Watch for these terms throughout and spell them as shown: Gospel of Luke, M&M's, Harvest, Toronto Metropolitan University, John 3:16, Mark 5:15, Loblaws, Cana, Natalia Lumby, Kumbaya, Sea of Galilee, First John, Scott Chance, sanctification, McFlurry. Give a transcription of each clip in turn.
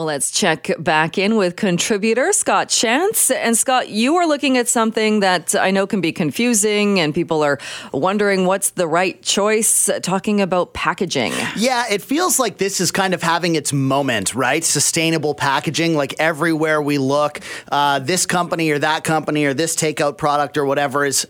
Well, let's check back in with contributor Scott Chance. And Scott, you are looking at something that I know can be confusing and people are wondering what's the right choice, talking about packaging. Yeah, it feels like this is kind of having its moment, right? Sustainable packaging, like everywhere we look, this company or that company or this takeout product or whatever is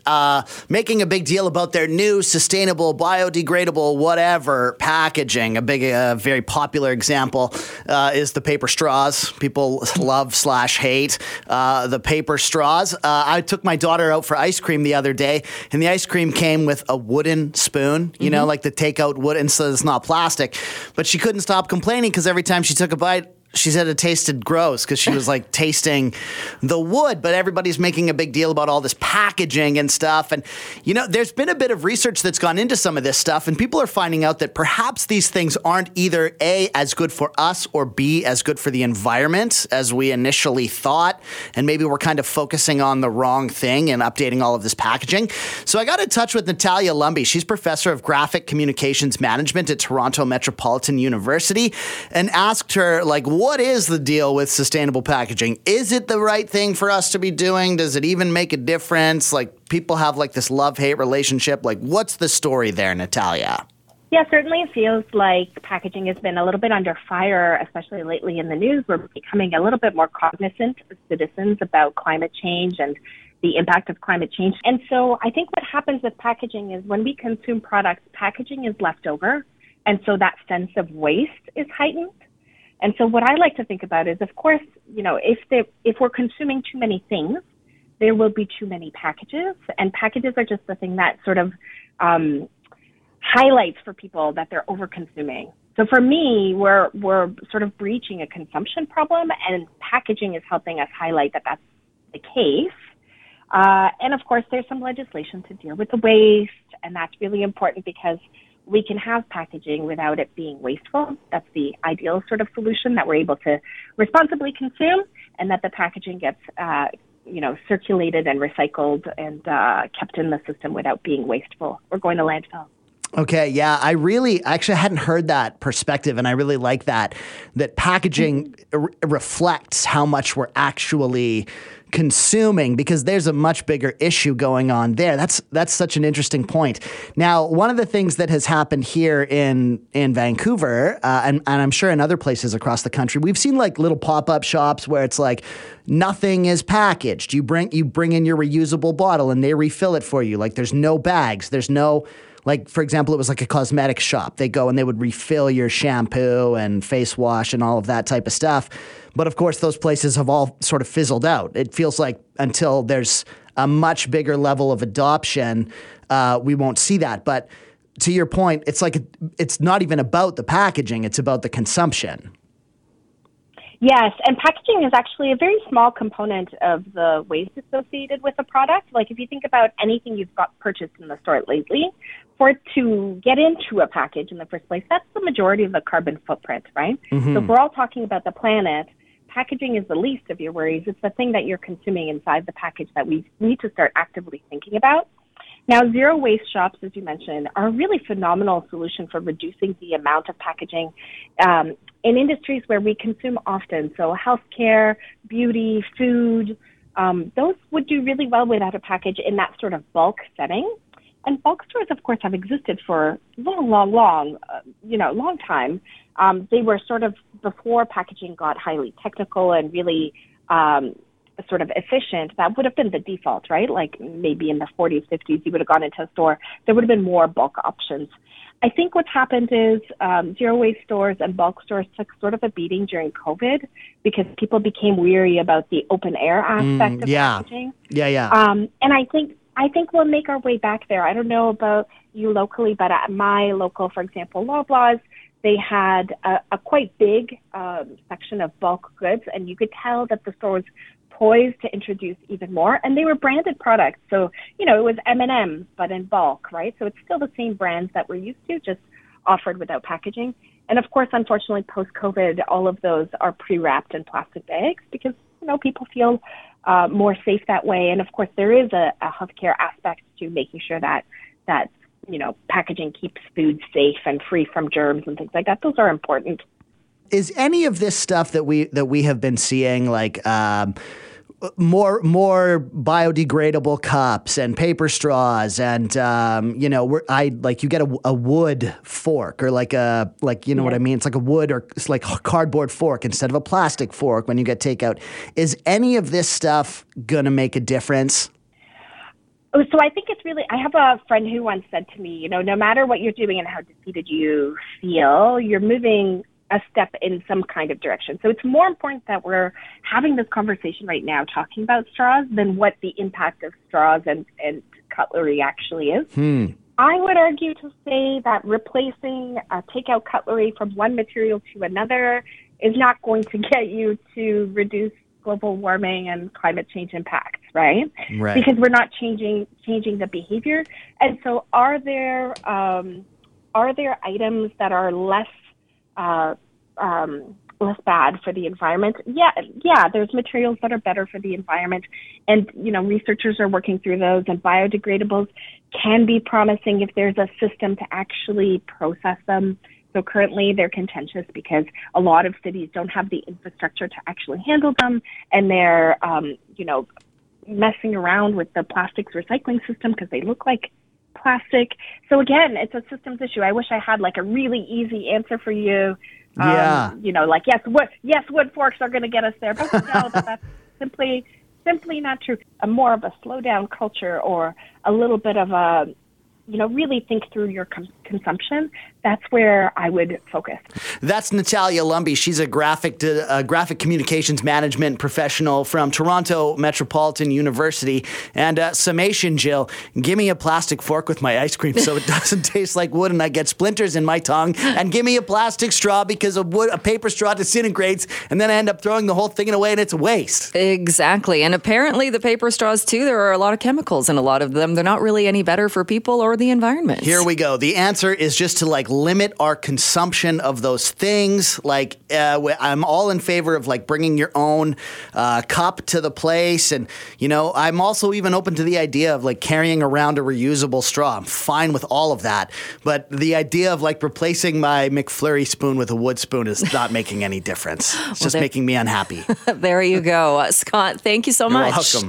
making a big deal about their new sustainable, biodegradable, whatever packaging. A big, very popular example is the paper straws. People love / hate the paper straws. I took my daughter out for ice cream the other day, and the ice cream came with a wooden spoon, you know, like the takeout wooden, so it's not plastic. But she couldn't stop complaining because every time she took a bite, she said it tasted gross because she was like tasting the wood, but everybody's making a big deal about all this packaging and stuff. And, you know, there's been a bit of research that's gone into some of this stuff, and people are finding out that perhaps these things aren't either A, as good for us, or B, as good for the environment as we initially thought. And maybe we're kind of focusing on the wrong thing and updating all of this packaging. So I got in touch with Natalia Lumby. She's professor of graphic communications management at Toronto Metropolitan University, and asked her, like, what is the deal with sustainable packaging? Is it the right thing for us to be doing? Does it even make a difference? Like, people have like this love-hate relationship. Like, what's the story there, Natalia? Yeah, certainly it feels like packaging has been a little bit under fire, especially lately in the news. We're becoming a little bit more cognizant as citizens about climate change and the impact of climate change. And so I think what happens with packaging is when we consume products, packaging is left over. And so that sense of waste is heightened. And so what I like to think about is, of course, you know, if we're consuming too many things, there will be too many packages. And packages are just the thing that sort of highlights for people that they're over-consuming. So for me, we're sort of breaching a consumption problem, and packaging is helping us highlight that that's the case. And of course, there's some legislation to deal with the waste, and that's really important because we can have packaging without it being wasteful. That's the ideal sort of solution, that we're able to responsibly consume and that the packaging gets, circulated and recycled and kept in the system without being wasteful or going to landfill. Okay, yeah, I hadn't heard that perspective, and I really like that packaging reflects how much we're actually consuming, because there's a much bigger issue going on there. That's such an interesting point. Now, one of the things that has happened here in Vancouver, and I'm sure in other places across the country, we've seen like little pop-up shops where it's like, nothing is packaged. You bring in your reusable bottle, and they refill it for you. Like, there's no bags, there's no... Like, for example, it was like a cosmetic shop. They go and they would refill your shampoo and face wash and all of that type of stuff. But of course, those places have all sort of fizzled out. It feels like until there's a much bigger level of adoption, we won't see that. But to your point, it's like it's not even about the packaging. It's about the consumption. Yes, and packaging is actually a very small component of the waste associated with a product. Like, if you think about anything you've got purchased in the store lately, for it to get into a package in the first place, that's the majority of the carbon footprint, right? Mm-hmm. So if we're all talking about the planet, packaging is the least of your worries. It's the thing that you're consuming inside the package that we need to start actively thinking about. Now, zero waste shops, as you mentioned, are a really phenomenal solution for reducing the amount of packaging in industries where we consume often. So healthcare, beauty, food, those would do really well without a package in that sort of bulk setting. And bulk stores, of course, have existed for a long time. They were sort of before packaging got highly technical and really sort of efficient. That would have been the default, right? Like, maybe in the 40s, 50s, you would have gone into a store. There would have been more bulk options. I think what's happened is zero waste stores and bulk stores took sort of a beating during COVID because people became weary about the open air aspect of packaging. Yeah. And I think we'll make our way back there. I don't know about you locally, but at my local, for example, Loblaws, they had a quite big section of bulk goods, and you could tell that the store was poised to introduce even more, and they were branded products. So, you know, it was M&M's, but in bulk, right? So it's still the same brands that we're used to, just offered without packaging. And of course, unfortunately, post-COVID, all of those are pre-wrapped in plastic bags because, you know, people feel more safe that way. And of course, there is a healthcare aspect to making sure that, you know, packaging keeps food safe and free from germs and things like that. Those are important. is any of this stuff that we have been seeing, like more biodegradable cups and paper straws, and you get a wood fork, or what I mean? It's like a wood or it's like a cardboard fork instead of a plastic fork when you get takeout. Is any of this stuff gonna make a difference? Oh, so I think it's really, I have a friend who once said to me, no matter what you're doing and how defeated you feel, you're moving a step in some kind of direction. So it's more important that we're having this conversation right now talking about straws than what the impact of straws and cutlery actually is. I would argue to say that replacing a takeout cutlery from one material to another is not going to get you to reduce global warming and climate change impacts, right? Because we're not changing the behavior. And so are there items that are less bad for the environment? Yeah, there's materials that are better for the environment, and researchers are working through those, and biodegradables can be promising if there's a system to actually process them. So currently they're contentious because a lot of cities don't have the infrastructure to actually handle them, and they're, messing around with the plastics recycling system because they look like plastic. So again, it's a systems issue. I wish I had a really easy answer for you. Wood forks are going to get us there, but no, that's simply not true. A more of a slow down culture, or a little bit of a really think through your consumption. That's where I would focus. That's Natalia Lumby. She's a graphic communications management professional from Toronto Metropolitan University. And summation, Jill, give me a plastic fork with my ice cream so it doesn't taste like wood and I get splinters in my tongue. And give me a plastic straw because a paper straw disintegrates and then I end up throwing the whole thing away and it's a waste. Exactly. And apparently the paper straws too, there are a lot of chemicals in a lot of them. They're not really any better for people or the environment. Here we go. The answer is just to limit our consumption of those things. I'm all in favor of bringing your own cup to the place, and I'm also even open to the idea of carrying around a reusable straw. I'm fine with all of that, but the idea of replacing my McFlurry spoon with a wood spoon is not making any difference. It's just making me unhappy. There you go, Scott. Thank you so much. You're welcome.